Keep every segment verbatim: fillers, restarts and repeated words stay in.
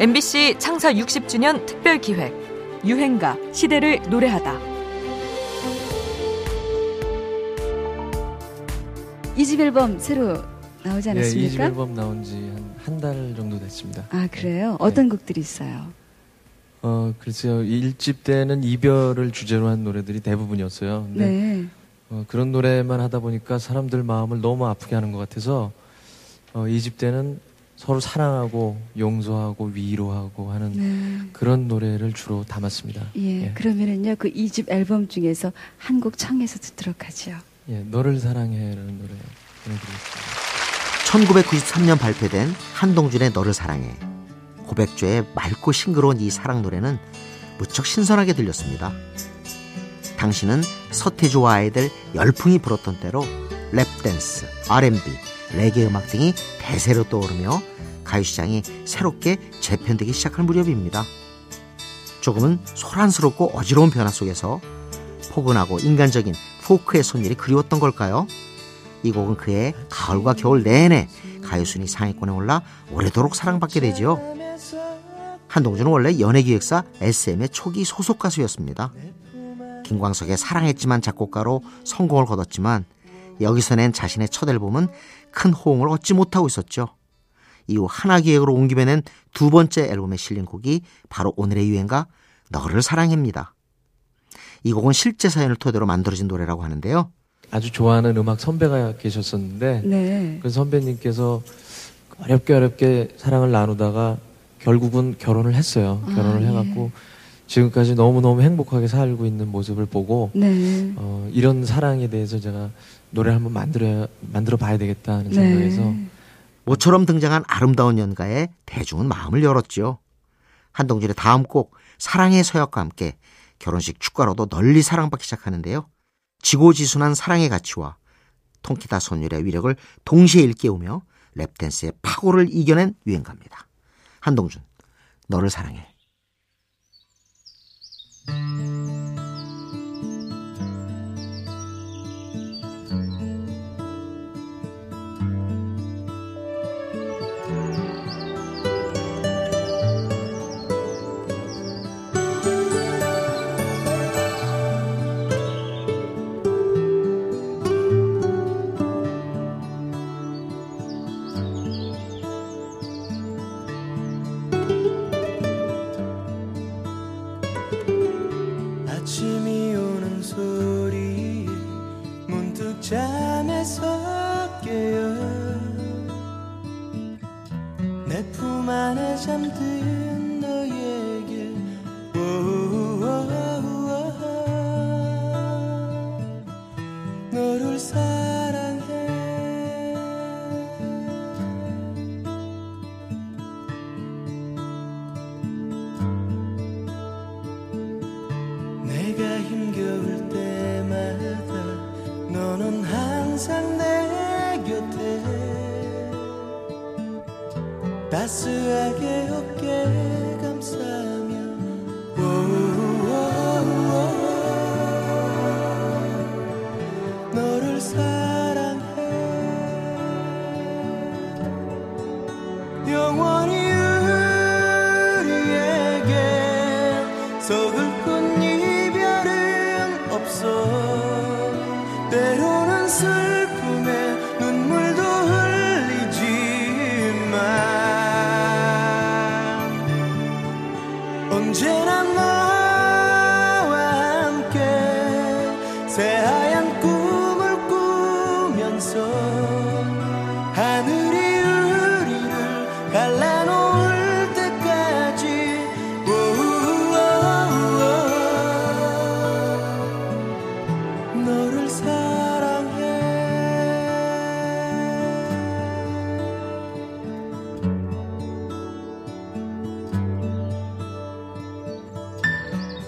엠비씨 창사 육십 주년 특별기획 유행가 시대를 노래하다. 이 집 앨범 새로 나오지 않았습니까? 네, 이 집 앨범 나온 지 한 한 달 정도 됐습니다. 아, 그래요? 네. 어떤 곡들이 있어요? 어, 글쎄요. 일 집 때는 이별을 주제로 한 노래들이 대부분이었어요. 근데 네. 어, 그런 노래만 하다 보니까 사람들 마음을 너무 아프게 하는 것 같아서 어, 이 집 때는 서로 사랑하고 용서하고 위로하고 하는 네. 그런 노래를 주로 담았습니다. 예, 예. 그러면은요, 그 이 집 앨범 중에서 한 곡 청해서 듣도록 하죠. 예, 너를 사랑해라는 노래 천구백구십삼 년 발표된 한동준의 너를 사랑해. 고백조의 맑고 싱그러운 이 사랑 노래는 무척 신선하게 들렸습니다. 당시는 서태지와 아이들 열풍이 불었던 때로 랩댄스, 알앤비, 레게 음악 등이 대세로 떠오르며 가요시장이 새롭게 재편되기 시작할 무렵입니다. 조금은 소란스럽고 어지러운 변화 속에서 포근하고 인간적인 포크의 손길이 그리웠던 걸까요? 이 곡은 그해 가을과 겨울 내내 가요순위 상위권에 올라 오래도록 사랑받게 되지요. 한동준은 원래 연예기획사 에스엠의 초기 소속 가수였습니다. 김광석의 사랑했지만 작곡가로 성공을 거뒀지만 여기서 낸 자신의 첫 앨범은 큰 호응을 얻지 못하고 있었죠. 이후 하나기획으로 옮기며 낸 두 번째 앨범에 실린 곡이 바로 오늘의 유행가 너를 사랑해입니다. 이 곡은 실제 사연을 토대로 만들어진 노래라고 하는데요. 아주 좋아하는 음악 선배가 계셨었는데 네. 그 선배님께서 어렵게 어렵게 사랑을 나누다가 결국은 결혼을 했어요. 결혼을 아, 해갖고 예. 지금까지 너무너무 행복하게 살고 있는 모습을 보고 네. 어, 이런 사랑에 대해서 제가 노래를 한번 만들어 만들어 봐야 되겠다 하는 생각에서 네. 모처럼 등장한 아름다운 연가에 대중은 마음을 열었죠. 한동준의 다음 곡 사랑의 서약과 함께 결혼식 축가로도 널리 사랑받기 시작하는데요. 지고지순한 사랑의 가치와 통키타 선율의 위력을 동시에 일깨우며 랩댄스의 파고를 이겨낸 유행가입니다. 한동준, 너를 사랑해. 아침이 오는 소리 문득 잠에서 깨요. 내 품 안에 잠든 너에게 너를 사랑해. 내가 힘겨울 때마다 너는 항상 내 곁에 따스하게 어깨 감싸며 너를 사랑해. 영원히 우리에게 서글픈 이별은 없어. 때로는 슬픔에 눈물도 흘리지만 언제나 너와 함께 새하얀 꿈을 꾸면서 하늘이 우리를 갈라놓을 때까지 오오오오. 너를 사랑해.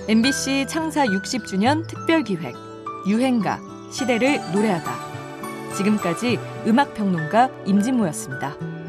엠비씨 창사 육십 주년 특별기획 유행가 시대를 노래하다. 지금까지 음악평론가 임진모였습니다.